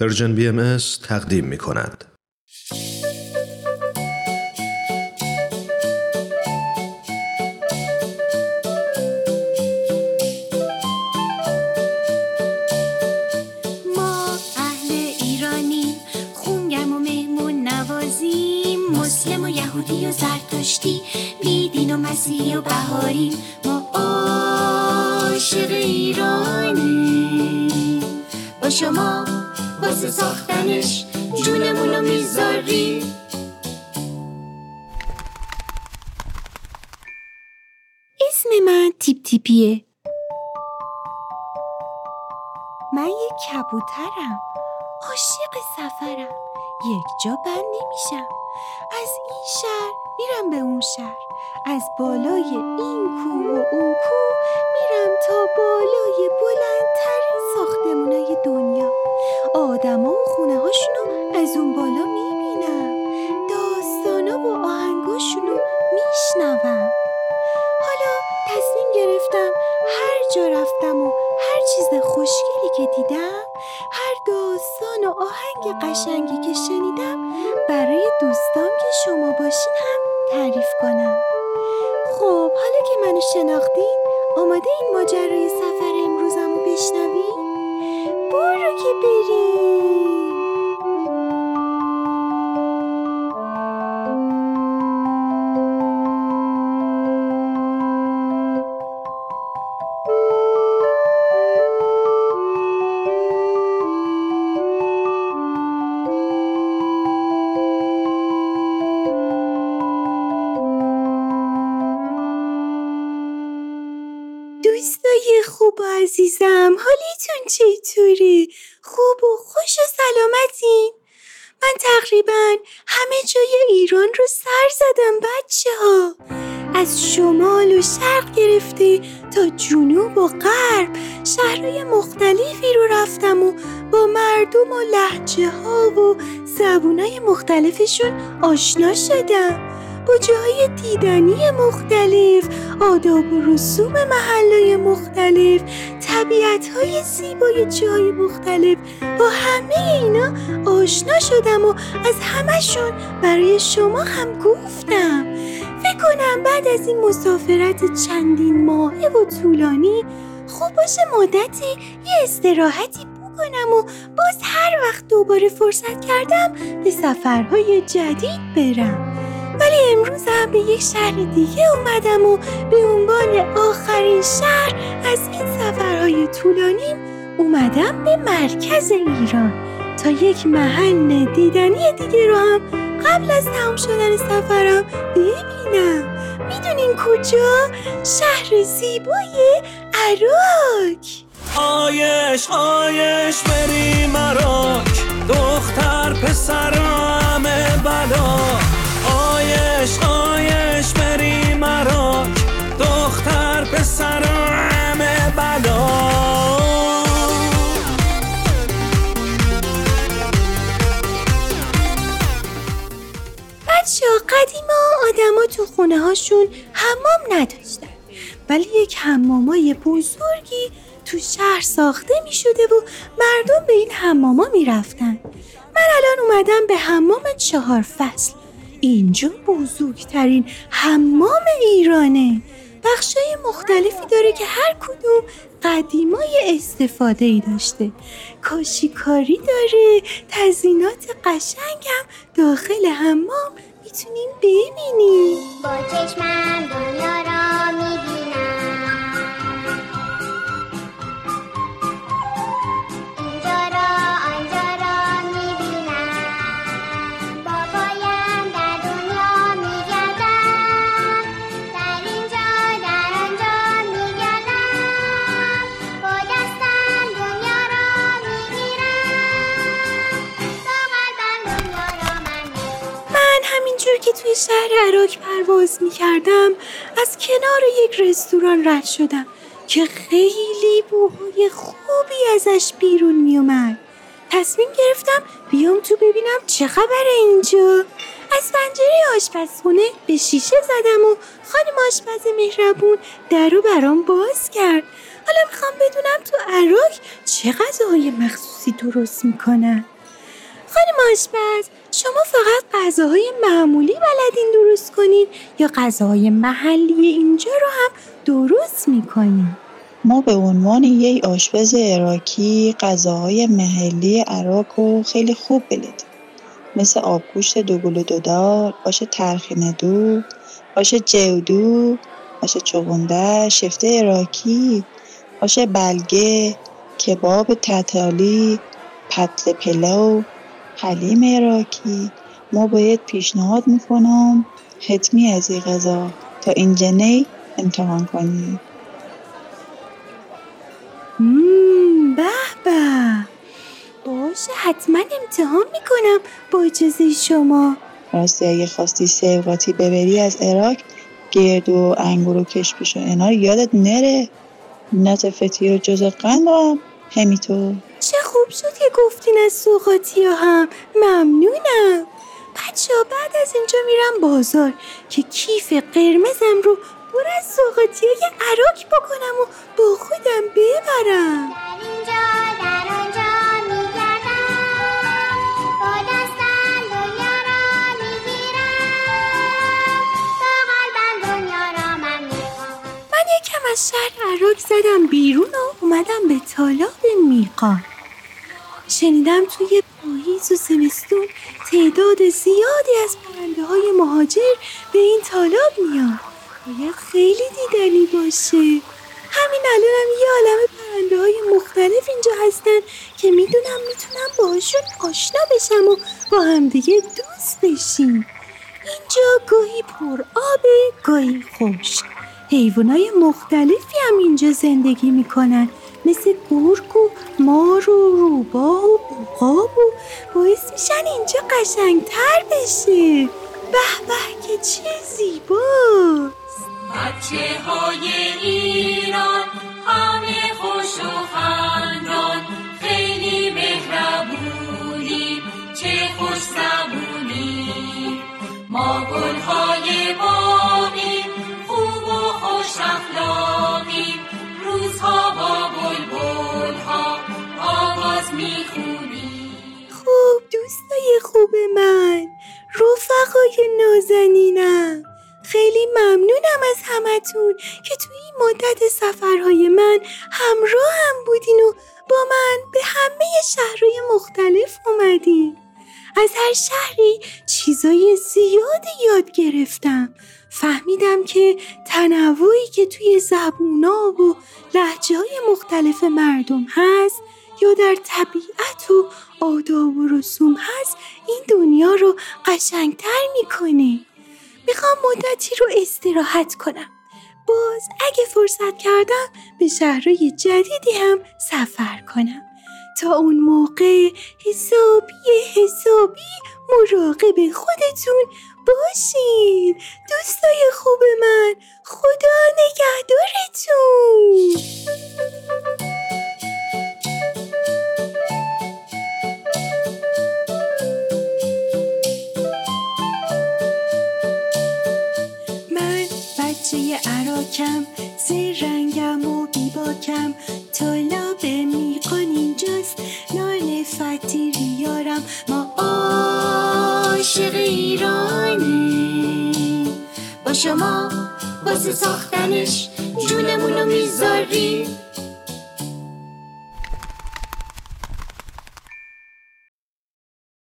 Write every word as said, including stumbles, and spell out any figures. پرژن بی ام اس تقدیم می کند. و بهاریم ما عاشق ایرانیم، با شما واسه ساختنش جونمونو میذاریم. اسم من تیپ تیپیه. من یک کبوترم، عاشق سفرم، یک جا بند نمیشم. از این شهر میرم به اون شهر، از بالای این کوه و اون کوه میرم تا بالای بلندترین ساختمونای دنیا. آدما و خونه هاشونو از اون بالا میبینم، داستانا و آهنگاشونو میشنوم. حالا تصمیم گرفتم هر جا رفتم و هر چیز خوشگلی که دیدم، هر داستان و آهنگ قشنگی که شنیدم، برای دوستام که شما باشین هم تعریف کنم. خب حالا که منو شناختین، آماده این ماجرای سفر امروزمو بشنوین؟ برو که بریم. خوب و عزیزم، حالیتون چطوره؟ خوب و خوش و سلامتین؟ من تقریبا همه جای ایران رو سر زدم بچه ها. از شمال و شرق گرفته تا جنوب و غرب شهرهای مختلفی رو رفتم و با مردم و لهجه ها و زبونای مختلفشون آشنا شدم، با جاهای دیدنی مختلف، آداب و رسوم محلهای مختلف، طبیعتهای زیبای جاهای مختلف. با همه اینا آشنا شدم و از همشون برای شما هم گفتم. فکر کنم بعد از این مسافرت چندین ماهه و طولانی خوب باشه مدتی یه استراحتی بکنم و باز هر وقت دوباره فرصت کردم به سفرهای جدید برم. ولی امروز هم به یک شهر دیگه اومدم و به عنوان آخرین شهر از این سفرهای طولانیم اومدم به مرکز ایران تا یک محل دیدنی دیگه رو هم قبل از تمام شدن سفرم ببینم. میدونین کجا؟ شهر زیبای عراک. آیش آیش بریم عراک، دختر پسر همه بلا. آیش آیش بریم عراک، دختر پسر همه بلا. بچه ها قدیما آدم ها تو خونه هاشون حمام نداشتن، ولی یک حمامای بزرگی تو شهر ساخته می شده و مردم به این حماما می رفتن. من الان اومدم به حمام چهار فصل. اینجا بزرگترین حمام ایرانه. بخشای مختلفی داره که هر کدوم قدیمای استفاده‌ای داشته. کاشیکاری داره، تزیینات قشنگ هم داخل حمام میتونیم ببینیم. با چشمم دنیا را میبینم، اینجا را آنجا را میبینم. بابایم در دنیا میگردم، در اینجا در آنجا میگردم. با دستم دنیا را میگیرم، با قلبم دنیا را من میگیرم. من همینجور که توی شهر عراک پرواز میکردم، از کنار یک رستوران رد شدم که خیلی بوهای خوبی ازش بیرون می اومد. تصمیم گرفتم بیام تو ببینم چه خبره اینجا. از پنجره آشپزخونه به شیشه زدم و خانم آشپز مهربون درو برام باز کرد. حالا میخوام بدونم تو عراق چه غذاهای مخصوصی درست میکنن؟ خانم آشپز، شما فقط غذاهای معمولی بلدین درست کنین یا غذاهای محلی اینجا رو هم درست میکنین؟ ما به عنوان یک آشپز عراقی غذاهای محلی عراق رو خیلی خوب بلدیم، مثل آبگوشت دوگل و دودار، آش ترخینه دو، آش جودو، آش چغنده، شفته عراقی، آش بلگه، کباب تتالی، پتل پلو، حلیم عراقی. ما باید پیشنهاد میکنم حتمی از این غذا تا این جنه امتحان کنیم. مم به به، باشه حتما امتحان میکنم با اجازه شما. راستی اگه خواستی سوغاتی ببری از عراق، گرد و انگور و کشمش و اینا یادت نره، نت فطیر و جز قند هم همیتو. چه خوب شد که گفتین از سوغاتی هم، ممنونم. بچه ها بعد از اینجا میرم بازار که کیف قرمزم رو بر از سوغاتی های عراق بکنم و با خودم ببرم. در اینجا در آنجا میگردم، با دستم دنیا را میگیرم، با قلبم دنیا را من میخوام. من یکم از شهر عراق زدم بیرون و اومدم به طالب میقام. شنیدم توی پاییز و زمستون تعداد زیادی از پرنده های مهاجر به این طالب میان. باید خیلی دیدنی باشه. همین الانم یه عالمه پرنده های مختلف اینجا هستن که میدونم میتونم باهاشون آشنا بشم و با همدیگه دوست بشیم. اینجا گاهی پر آبه، گاهی خشک. حیوانای مختلفی هم اینجا زندگی میکنن، مثل گرگ و مار و روبا و عقاب، و باعث میشن اینجا قشنگتر بشه. به به که چه زیبا! بچه های ایران همه خوش و خندان، خیلی مهربونیم، چه خوش زبونیم. ما گل‌های باغیم، خوب و خوش اخلاقیم، روزها با بلبل‌ها آواز میخونیم. خوب دوستای خوب من، رفقای نازنینم، خیلی ممنونم از همتون که توی این مدت سفرهای من همراه هم بودین و با من به همه شهرهای مختلف اومدین. از هر شهری چیزای زیادی یاد گرفتم. فهمیدم که تنوعی که توی زبونا و لهجه‌های مختلف مردم هست یا در طبیعت و آداب و رسوم هست، این دنیا رو قشنگتر میکنه. میخوام مدتی رو استراحت کنم. باز اگه فرصت کردم به شهرهای جدیدی هم سفر کنم. تا اون موقع حسابی حسابی مراقب خودتون باشین. دوستای خوب من، خدا نگهدارتون. عراقم، زرنگم و بیباکم، طالب میقام اینجاست، نان فطیر یارم. ما عاشق ایرانیم، با شما واسه ساختنش جونمونو میذاریم.